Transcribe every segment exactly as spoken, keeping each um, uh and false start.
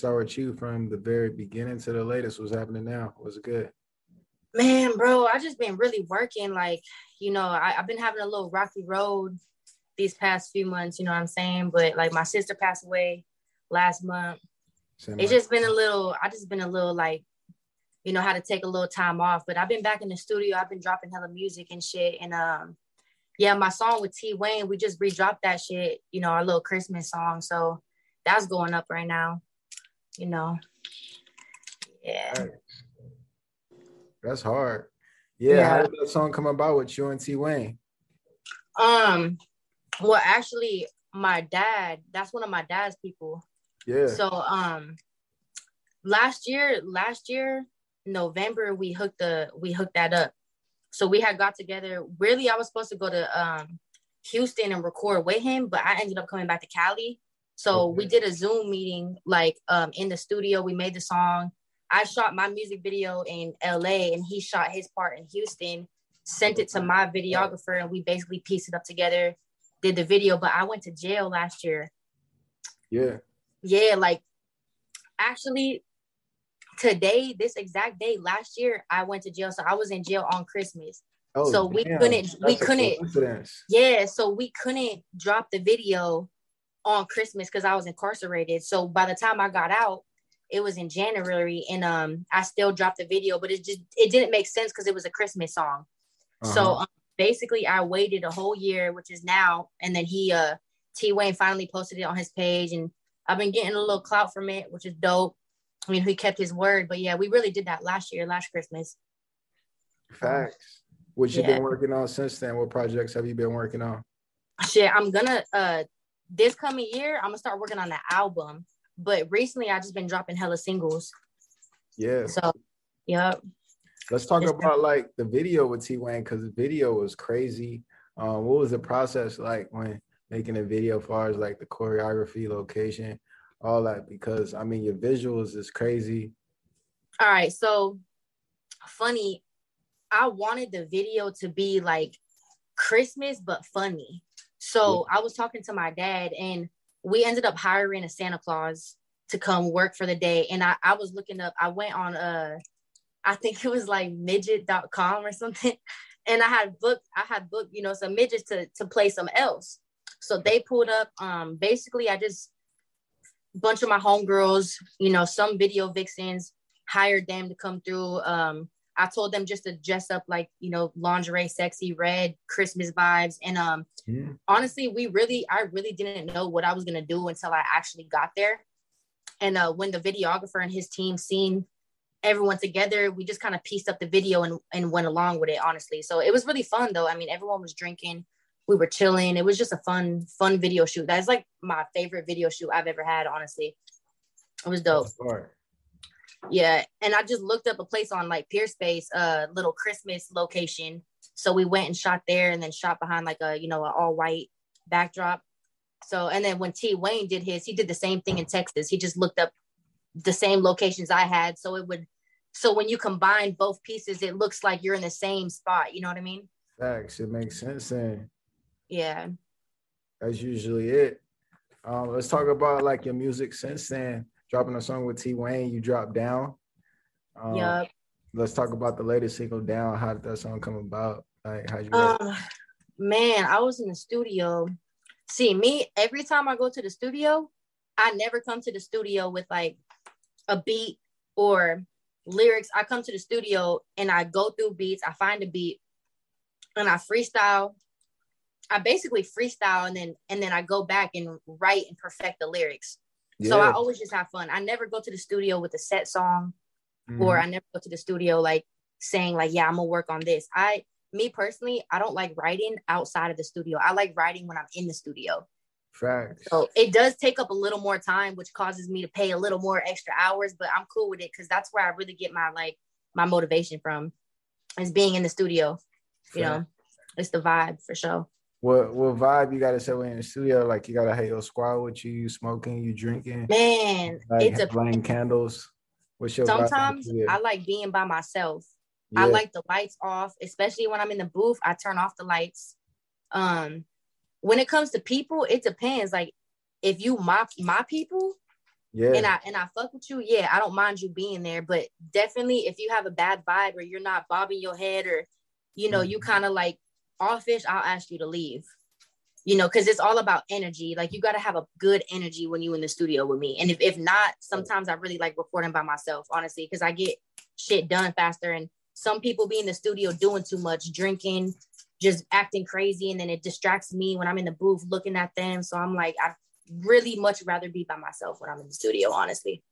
start with you from the very beginning to the latest. What's happening now? What's good? Man, bro, I just been really working. Like, you know, I, I've been having a little rocky road these past few months, you know what I'm saying? But like my sister passed away last month. Same it's month. just been a little, I just been a little like, you know, how to take a little time off. But I've been back in the studio. I've been dropping hella music and shit. And um, yeah, my song with T-Wayne, we just re-dropped that shit, you know, our little Christmas song. So that's going up right now, you know. Yeah. That's hard. Yeah, yeah. How did that song come about with you and T-Wayne? Um, well, actually, my dad, that's one of my dad's people. Yeah. So um, last year, last year, November, we hooked the we hooked that up. So we had got together. Really, I was supposed to go to um Houston and record with him, but I ended up coming back to Cali. So okay. we did a Zoom meeting, like um in the studio. We made the song. I shot my music video in L A and he shot his part in Houston, sent it to my videographer, and we basically pieced it up together, did the video. But I went to jail last year. Yeah. Yeah, like actually today, this exact day last year, I went to jail. So I was in jail on Christmas. Oh, so we damn. couldn't, That's we couldn't, yeah. So we couldn't drop the video on Christmas because I was incarcerated. So by the time I got out, it was in January, and um, I still dropped the video, but it just, it didn't make sense because it was a Christmas song. Uh-huh. So um, basically I waited a whole year, which is now. And then he, uh, T-Wayne finally posted it on his page, and I've been getting a little clout from it, which is dope. I mean, he kept his word, but yeah, we really did that last year, last Christmas. Facts. What you yeah. been working on since then? What projects have you been working on? Shit, I'm gonna, uh, this coming year, I'm gonna start working on the album. But recently, I just been dropping hella singles. Yeah. So, yep. Let's talk it's about, been- like, the video with T-Wayne, because the video was crazy. Um, what was the process like when making a video as far as, like, the choreography, location, all that? Because, I mean, your visuals is crazy. All right. So, funny. I wanted the video to be, like, Christmas but funny. So, yeah. I was talking to my dad, and we ended up hiring a Santa Claus to come work for the day. And I, I was looking up, I went on, uh, I think it was like midget dot com or something. And I had booked, I had booked, you know, some midgets to, to play some else. So they pulled up. Um, basically, I just, bunch of my homegirls, you know, some video vixens, hired them to come through. Um, I told them just to dress up like, you know, lingerie, sexy, red, Christmas vibes. And um, yeah. honestly, we really, I really didn't know what I was going to do until I actually got there. And uh, when the videographer and his team seen everyone together, we just kind of pieced up the video and, and went along with it, honestly. So it was really fun, though. I mean, everyone was drinking. We were chilling. It was just a fun, fun video shoot. That's like my favorite video shoot I've ever had, honestly. It was dope. Yeah, and I just looked up a place on like Peer Space, a uh, little Christmas location. So we went and shot there, and then shot behind like a, you know, an all white backdrop. So, and then when T-Wayne did his, he did the same thing in Texas. He just looked up the same locations I had, so it would. So when you combine both pieces, it looks like you're in the same spot. You know what I mean? Facts. It makes sense. Then. Yeah. That's usually it. Um, let's talk about like your music since then. Dropping a song with T-Wayne, you dropped Down. Um, yep. Let's talk about the latest single, Down. How did that song come about? Like, how'd you um, man, I was in the studio. See, me, every time I go to the studio, I never come to the studio with, like, a beat or lyrics. I come to the studio, and I go through beats. I find a beat, and I freestyle. I basically freestyle, and then and then I go back and write and perfect the lyrics. Yeah. So I always just have fun. I never go to the studio with a set song, mm-hmm. or I never go to the studio like saying like, yeah, I'm gonna work on this. I, me personally, I don't like writing outside of the studio. I like writing when I'm in the studio. Facts. So it does take up a little more time, which causes me to pay a little more extra hours, but I'm cool with it because that's where I really get my like my motivation from, is being in the studio. You Fair. know, it's the vibe for sure. What what vibe you gotta say when in the studio? Like you gotta have your squad with you, you smoking, you drinking. Man, like, it's a blowing candles. What's your sometimes vibe? I like being by myself. Yeah. I like the lights off, especially when I'm in the booth. I turn off the lights. Um, when it comes to people, it depends. Like if you my my people, yeah. and I and I fuck with you, yeah, I don't mind you being there. But definitely if you have a bad vibe or you're not bobbing your head or, you know, mm-hmm. you kind of like offish, I'll ask you to leave. You know, because it's all about energy. Like, you got to have a good energy when you in the studio with me. And if, if not, sometimes I really like recording by myself, honestly, because I get shit done faster. And some people be in the studio doing too much, drinking, just acting crazy. And then it distracts me when I'm in the booth looking at them. So I'm like, I'd really much rather be by myself when I'm in the studio, honestly.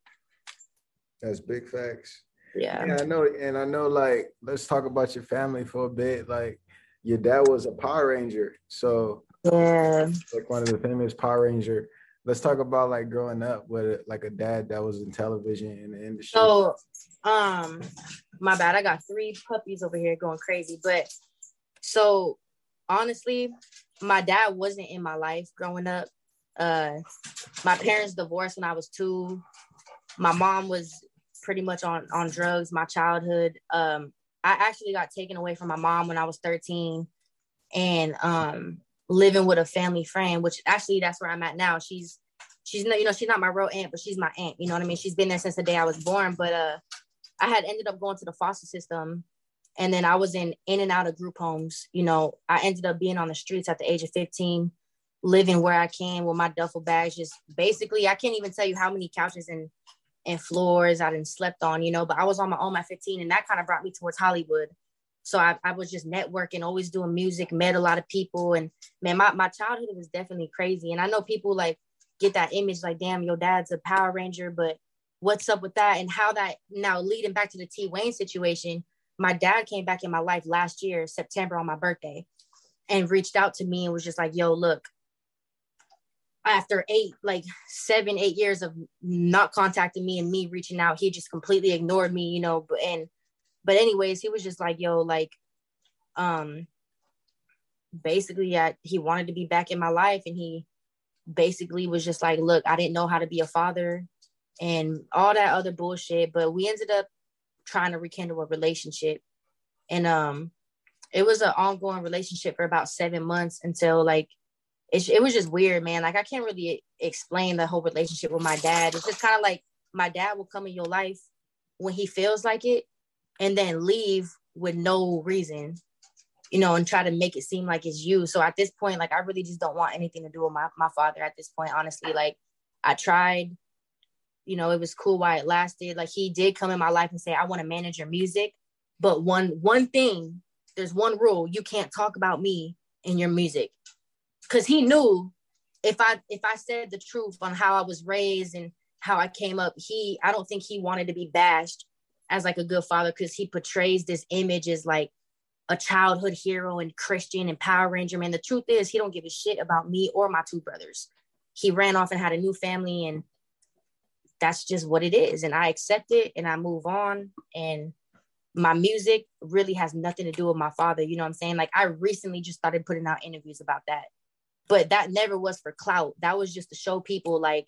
That's big facts. Yeah. Yeah, I know. And I know, like, let's talk about your family for a bit. Like, your dad was a Power Ranger. So... yeah, like one of the famous Power Ranger. Let's talk about like growing up with a, like a dad that was in television in the industry. So, um, my bad. I got three puppies over here going crazy. But so honestly, my dad wasn't in my life growing up. Uh, my parents divorced when I was two. My mom was pretty much on on drugs. My childhood. Um, I actually got taken away from my mom when I was thirteen, and um. living with a family friend, which actually that's where I'm at now. She's, she's no, you know, she's not my real aunt, but she's my aunt. You know what I mean? She's been there since the day I was born. But uh, I had ended up going to the foster system, and then I was in in and out of group homes. You know, I ended up being on the streets at the age of fifteen, living where I can with my duffel bags. Just basically, I can't even tell you how many couches and and floors I didn't slept on. You know, but I was on my own at fifteen, and that kind of brought me towards Hollywood. So I, I was just networking, always doing music, met a lot of people. And man, my, my childhood was definitely crazy. And I know people like get that image like, damn, your dad's a Power Ranger, but what's up with that? And how that now leading back to the T-Wayne situation, my dad came back in my life last year, September on my birthday, and reached out to me and was just like, yo, look, after eight, like seven, eight years of not contacting me and me reaching out, he just completely ignored me, you know, and But anyways, he was just like, yo, like, um, basically, I, he wanted to be back in my life. And he basically was just like, look, I didn't know how to be a father and all that other bullshit. But we ended up trying to rekindle a relationship. And um, it was an ongoing relationship for about seven months until, like, it, it was just weird, man. Like, I can't really explain the whole relationship with my dad. It's just kind of like my dad will come in your life when he feels like it, and then leave with no reason, you know, and try to make it seem like it's you. So at this point, like, I really just don't want anything to do with my, my father at this point, honestly. Like, I tried, you know, it was cool while it lasted. Like, he did come in my life and say, I want to manage your music. But one, one thing, there's one rule, you can't talk about me in your music. Cause he knew if I, if I said the truth on how I was raised and how I came up, he, I don't think he wanted to be bashed as like a good father, because he portrays this image as like a childhood hero and Christian and Power Ranger. Man, the truth is he don't give a shit about me or my two brothers. He ran off and had a new family, and that's just what it is. And I accept it and I move on. And my music really has nothing to do with my father. You know what I'm saying? Like, I recently just started putting out interviews about that, but that never was for clout. That was just to show people like,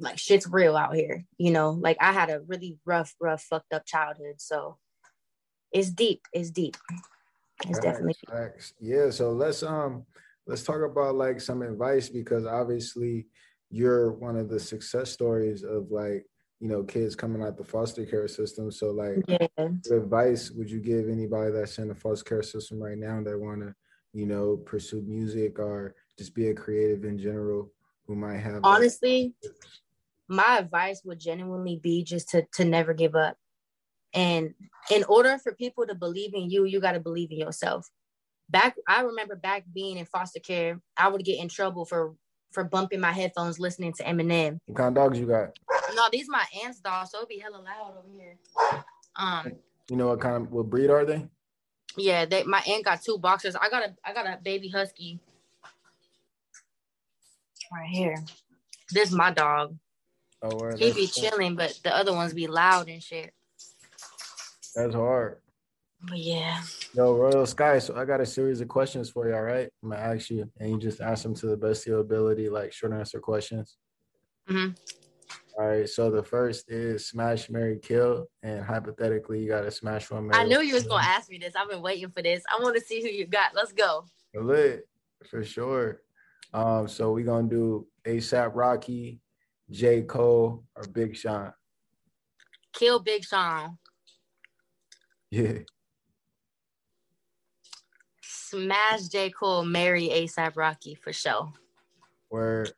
like shit's real out here, you know. Like, I had a really rough, rough, fucked up childhood, so it's deep. It's deep. It's definitely deep. Yeah. So let's um let's talk about like some advice, because obviously you're one of the success stories of like, you know, kids coming out the foster care system. So like, yeah. What advice would you give anybody that's in the foster care system right now that want to, you know, pursue music or just be a creative in general? Who might have honestly that. My advice would genuinely be just to to never give up. And in order for people to believe in you, you got to believe in yourself. Back I remember back being in foster care, I would get in trouble for for bumping my headphones listening to Eminem. What kind of dogs you got? No, these my aunt's dogs, so it'd be hella loud over here. Um you know what kind of what breed are they? Yeah, they my aunt got two boxers. I got a I got a baby husky right here. This is my dog. Oh, he be chilling, but the other ones be loud and shit. That's hard. But yeah. Yo, Royal Sky, so I got a series of questions for you, all right? I'm going to ask you, and you just ask them to the best of your ability, like short answer questions. Mm-hmm. All right, so the first is smash, marry, kill, and hypothetically, you got to smash one. Marry, I knew you was going to ask me this. I've been waiting for this. I want to see who you got. Let's go. Lit, for sure. Um, so we're going to do A$AP Rocky J. Cole, or Big Sean? Kill Big Sean. Yeah. Smash J. Cole, marry A$AP Rocky for sure. Word.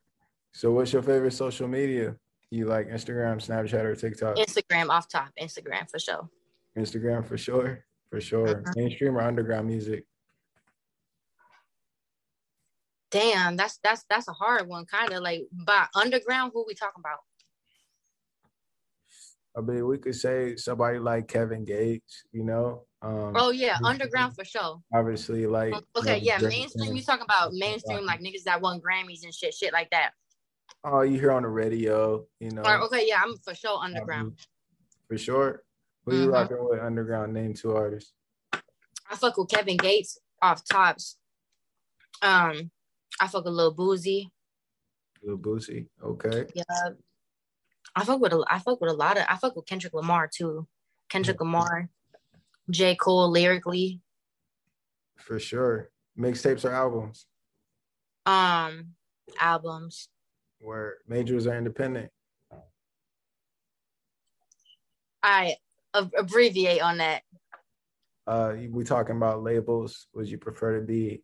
So what's your favorite social media? You like Instagram, Snapchat, or TikTok? Instagram, off top. Instagram for sure. Instagram for sure. For sure. Uh-huh. Mainstream or underground music? Damn, that's that's that's a hard one, kind of like. By underground, who we talking about? I mean, we could say somebody like Kevin Gates, you know. Um, oh yeah, underground for sure. Obviously, like. Okay, yeah, mainstream. You talking about mainstream, like niggas that won Grammys and shit, shit like that. Oh, you hear on the radio, you know. Or, okay, yeah, I'm for sure underground. For sure. Who mm-hmm. you rocking with underground? Name two artists. I fuck with Kevin Gates off tops. Um, I fuck with Lil Boozy. Lil Boozy, okay. Yeah. I fuck with a, I fuck with a lot of, I fuck with Kendrick Lamar too. Kendrick mm-hmm. Lamar, J. Cole lyrically. For sure. Mixtapes or albums? Um, albums. Where majors are independent. I ab- abbreviate on that. Uh, we talking about labels. Would you prefer to be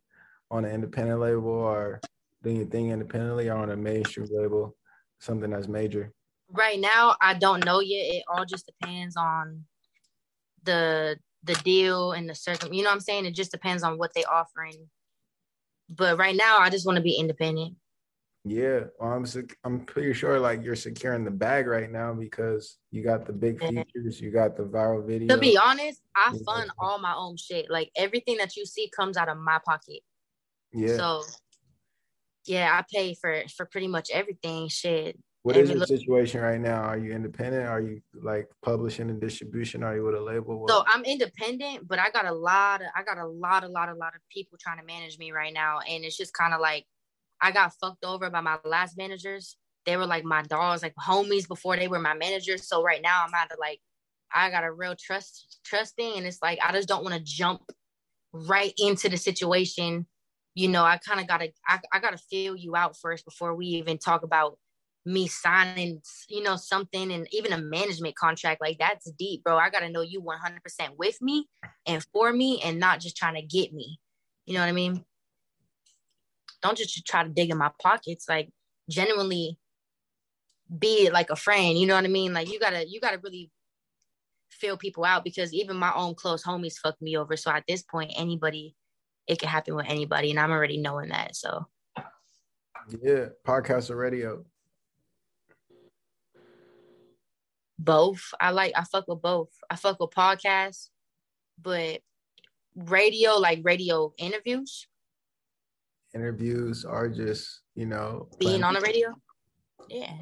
on an independent label or doing your thing independently, or on a mainstream label, something that's major? Right now, I don't know yet. It all just depends on the the deal and the circum. You know what I'm saying? It just depends on what they offering. But right now, I just want to be independent. Yeah, well, I'm sec- I'm pretty sure like you're securing the bag right now because you got the big features, you got the viral video. To be honest, I fund all my own shit. Like everything that you see comes out of my pocket. Yeah. So yeah, I pay for for pretty much everything. Shit. What is your situation right now? Are you independent? Are you like publishing and distribution? Are you with a label? What? So I'm independent, but I got a lot of I got a lot, a lot, a lot of people trying to manage me right now, and it's just kind of like. I got fucked over by my last managers. They were like my dogs, like homies before they were my managers. So right now I'm out of like, I got a real trust, trust thing. And it's like, I just don't want to jump right into the situation. You know, I kind of got to, I, I got to feel you out first before we even talk about me signing, you know, something and even a management contract. Like that's deep, bro. I got to know you one hundred percent with me and for me and not just trying to get me. You know what I mean? Don't just try to dig in my pockets, like genuinely be like a friend, you know what I mean? Like you gotta, you gotta really feel people out because even my own close homies fucked me over. So at this point, anybody, it can happen with anybody. And I'm already knowing that, so. Yeah, podcast or radio? Both, I like, I fuck with both. I fuck with podcasts, but radio, like radio interviews. Interviews are just, you know, being on the radio. Yeah,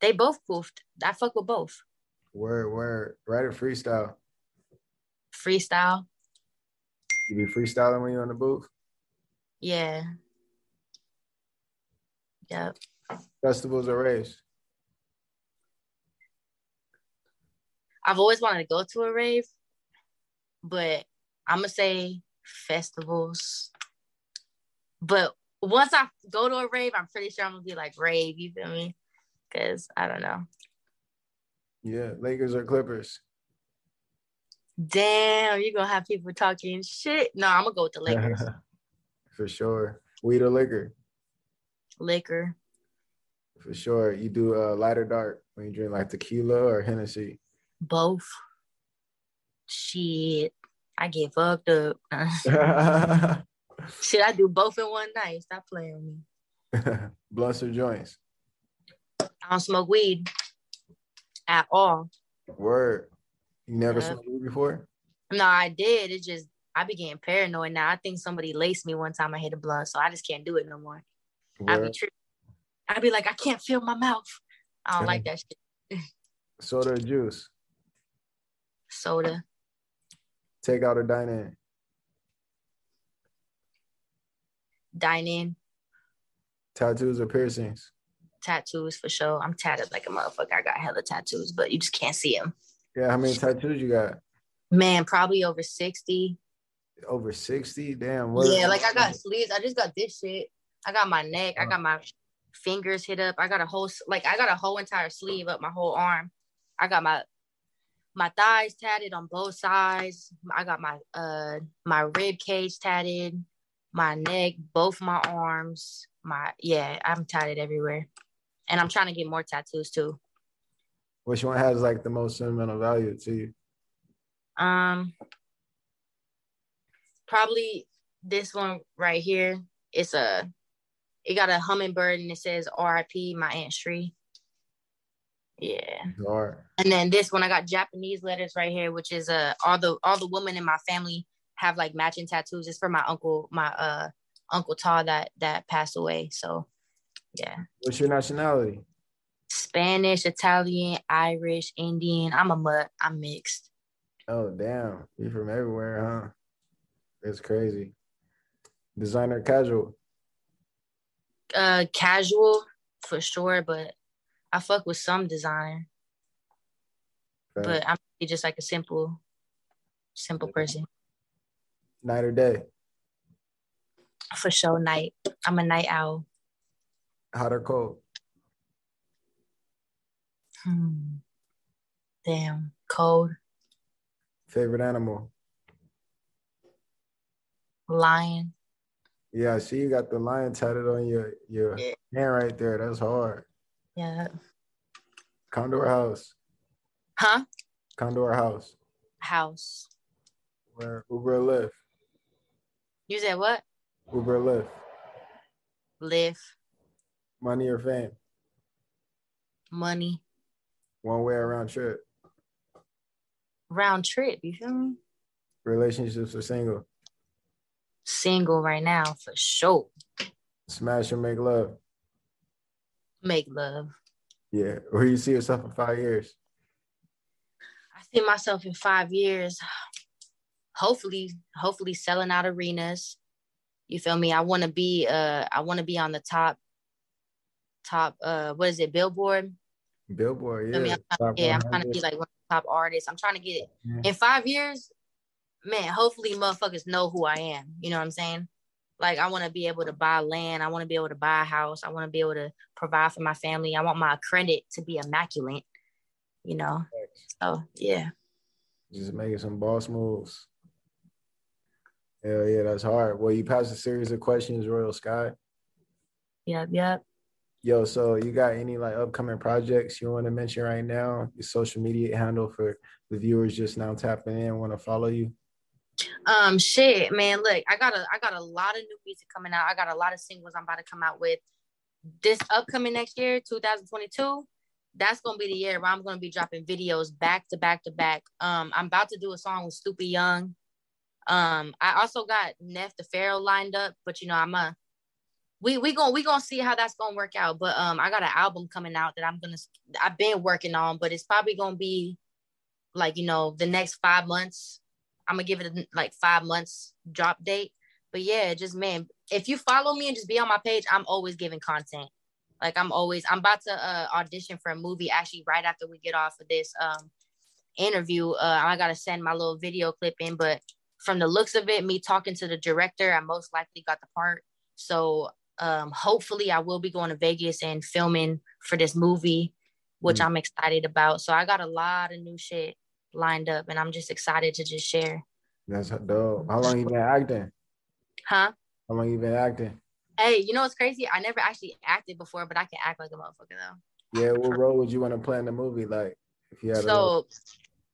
they both poofed. I fuck with both. Word, word. Right or freestyle? Freestyle. You be freestyling when you're on the booth? Yeah. Yep. Festivals or raves? I've always wanted to go to a rave, but I'm gonna say festivals. But once I go to a rave, I'm pretty sure I'm going to be like, rave, you feel me? Because I don't know. Yeah, Lakers or Clippers? Damn, you're going to have people talking shit. No, I'm going to go with the Lakers. For sure. Weed or liquor? Liquor. For sure. You do uh, light or dark when you drink like tequila or Hennessy? Both. Shit. I get fucked up. Shit, I do both in one night. Stop playing with me. Blunts or joints? I don't smoke weed at all. Word. You never yeah. smoked weed before? No, I did. It just, I began paranoid now. I think somebody laced me one time I hit a blunt, so I just can't do it no more. Word. I'd be tripping. I'd be like, I can't feel my mouth. I don't like that shit. Soda or juice? Soda. Take out or dine in? Dine in. Tattoos or piercings? Tattoos for sure. I'm tatted like a motherfucker. I got hella tattoos, but you just can't see them. Yeah, how many tattoos you got? Man, probably over sixty. Over sixty? Damn. What? Yeah, like I got sleeves. I just got this shit. I got my neck. I got my fingers hit up. I got a whole, like, I got a whole entire sleeve up, my whole arm. I got my my thighs tatted on both sides. I got my uh my rib cage tatted, my neck, both my arms, my yeah, I'm tatted everywhere. And I'm trying to get more tattoos too. Which one has like the most sentimental value to you? Um, probably this one right here. It's a, it got a hummingbird and it says R I P my Aunt Shree. Yeah. Right. And then this one, I got Japanese letters right here, which is uh all the all the women in my family have like matching tattoos. It's for my uncle, my uh Uncle Ta that that passed away. So yeah. What's your nationality? Spanish, Italian, Irish, Indian. I'm a mutt. I'm mixed. Oh damn! You're from everywhere, huh? It's crazy. Designer, casual. Uh, casual for sure, but I fuck with some designer. Okay. But I'm just like a simple, simple person. Night or day? For sure, night. I'm a night owl. Hot or cold? Hmm. Damn, cold. Favorite animal? Lion. Yeah, I see you got the lion tatted on your, your yeah. hand right there. That's hard. Yeah. Condo or house? Huh? Condo or house? House. Where? Uber or Lyft? You said what? Uber or Lyft? Lyft. Money or fame? Money. One way or round trip? Round trip, you feel me? Relationships or single? Single right now, for sure. Smash or make love? Make love. Yeah. Where you see yourself in five years? I see myself in five years. Hopefully, hopefully selling out arenas. You feel me? I want to be uh I want to be on the top top uh what is it, Billboard? Billboard, yeah. I mean, I'm, yeah, I'm trying to be like one of the top artists. I'm trying to get it. Yeah. In five years, man, hopefully motherfuckers know who I am. You know what I'm saying? Like, I want to be able to buy land. I want to be able to buy a house. I want to be able to provide for my family. I want my credit to be immaculate, you know? So, yeah. Just making some boss moves. Hell yeah, that's hard. Well, you passed a series of questions, Royal Sky. Yep, yep. Yo, so you got any like upcoming projects you want to mention right now? Your social media handle for the viewers just now tapping in, want to follow you? Um, shit, man. Look, I got a, I got a lot of new music coming out. I got a lot of singles I'm about to come out with this upcoming next year, twenty twenty-two. That's gonna be the year where I'm gonna be dropping videos back to back to back. Um, I'm about to do a song with Stupid Young. Um, I also got Neff the Pharaoh lined up, but you know I'm a We we gonna we gonna see how that's gonna work out. But um, I got an album coming out that I'm gonna I've been working on, but it's probably gonna be like you know the next five months. I'm gonna give it a, like five months drop date. But yeah, just man, if you follow me and just be on my page, I'm always giving content. Like I'm always I'm about to uh, audition for a movie actually right after we get off of this um interview. Uh, I gotta send my little video clip in, but from the looks of it, me talking to the director, I most likely got the part. So. Um, hopefully I will be going to Vegas and filming for this movie, which mm. I'm excited about. So I got a lot of new shit lined up and I'm just excited to just share. That's dope. How long you been acting? Huh? How long you been acting? Hey, you know what's crazy? I never actually acted before, but I can act like a motherfucker though. Yeah, what role would you want to play in the movie? Like if you had so, a role?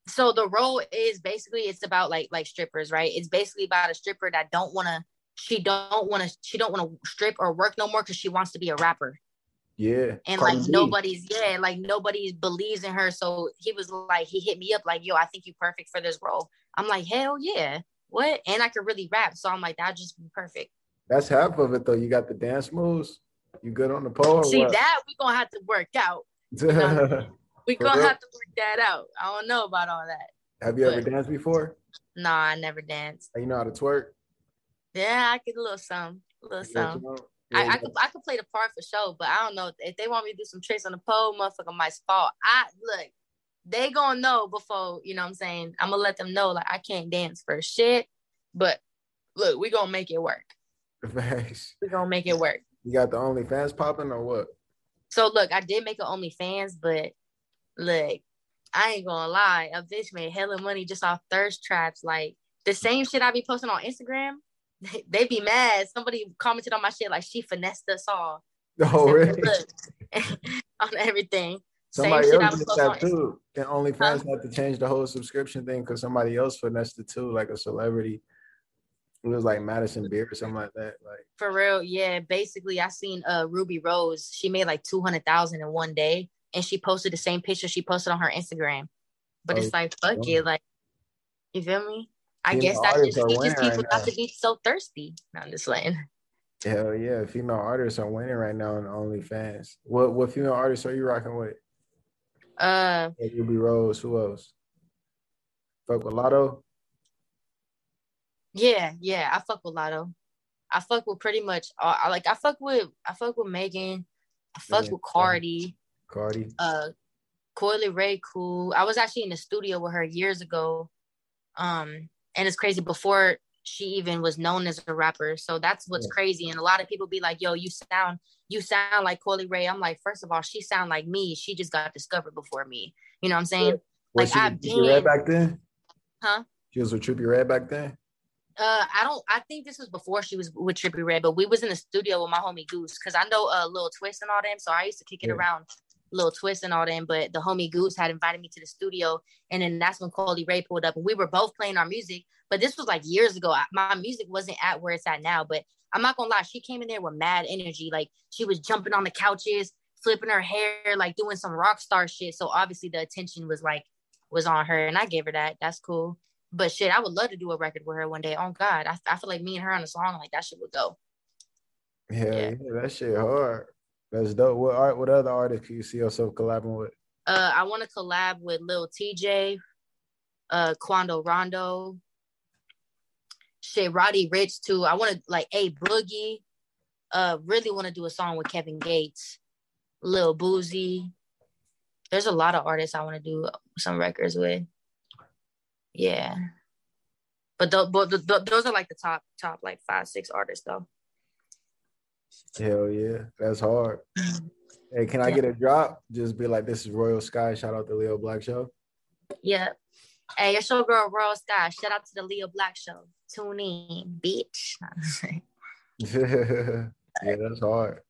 So the role is basically, it's about like like strippers, right? It's basically about a stripper that don't want to She don't want to. She don't want to strip or work no more because she wants to be a rapper. Yeah, and Cardi like nobody's. Yeah, like nobody's believes in her. So he was like, he hit me up like, "Yo, I think you're perfect for this role." I'm like, "Hell yeah!" What? And I could really rap, so I'm like, "That'd just be perfect." That's half of it though. You got the dance moves. You good on the pole? See what? That we gonna have to work out. You know? We gonna real? have to work that out. I don't know about all that. Have you but, ever danced before? No, nah, I never danced. You know how to twerk? Yeah, I could a little something, a little something. Yeah, yeah, I, I could, I could play the part for sure, but I don't know if they want me to do some tricks on the pole. Motherfucker might fall. I look, they gonna know before you know what I'm saying. I'm gonna let them know like I can't dance for shit, but look, we gonna make it work. we gonna make it work. You got the OnlyFans popping or what? So look, I did make an OnlyFans, but look, I ain't gonna lie, a bitch made hella money just off thirst traps. Like the same shit I be posting on Instagram, they, they be mad. Somebody commented on my shit like she finessed us all. Oh, really? On everything. Somebody same else did that too. And OnlyFans um, had to change the whole subscription thing because somebody else finessed it too, like a celebrity. It was like Madison Beer or something like that. Like for real, yeah. Basically, I seen uh Ruby Rose. She made like two hundred thousand in one day, and she posted the same picture she posted on her Instagram. But oh, it's like fuck it, like you feel me? I guess that just teaches people not to be so thirsty. I'm just letting. Hell yeah, female artists are winning right now on OnlyFans. What what female artists are you rocking with? Uh, hey, Ruby Rose. Who else? Fuck with Latto. Yeah, yeah, I fuck with Latto. I fuck with pretty much all. I like I fuck with I fuck with Megan. I fuck yeah, with Cardi. Cardi. Uh, Coi Leray, cool. I was actually in the studio with her years ago. Um, and it's crazy before she even was known as a rapper. So that's what's yeah. crazy. And a lot of people be like, "Yo, you sound you sound like Coi Leray." I'm like, first of all, she sound like me. She just got discovered before me. You know what I'm saying? Yeah. Like well, I've been. Right back then. Huh? She was with Trippy Ray back then. Uh, I don't. I think this was before she was with Trippy Ray, but we was in the studio with my homie Goose because I know uh, Lil Twist and all them, so I used to kick it yeah. around Lil Twist and all them. But the homie Goose had invited me to the studio, and then that's when Coi Leray pulled up, and we were both playing our music. But this was like years ago. I, my music wasn't at where it's at now. But I'm not gonna lie, she came in there with mad energy. Like she was jumping on the couches, flipping her hair, like doing some rock star shit. So obviously the attention was like was on her, and I gave her that. That's cool. But shit, I would love to do a record with her one day. Oh, God. I, I feel like me and her on a song, like, that shit would go. Yeah, yeah. yeah that shit hard. That's dope. What art? What other artists can you see yourself collabing with? Uh, I want to collab with Lil T J, uh, Quando Rondo, Shay Roddy Rich, too. I want to, like, A Boogie. Uh, really want to do a song with Kevin Gates, Lil Boozy. There's a lot of artists I want to do some records with. Yeah, but, the, but the, the, those are like the top, top like five, six artists though. Hell yeah, that's hard. Hey, can I yeah. get a drop? Just be like, this is Royal Sky. Shout out to Leo Black Show. Yeah. Hey, it's your girl Royal Sky. Shout out to the Leo Black Show. Tune in, bitch. Yeah, that's hard.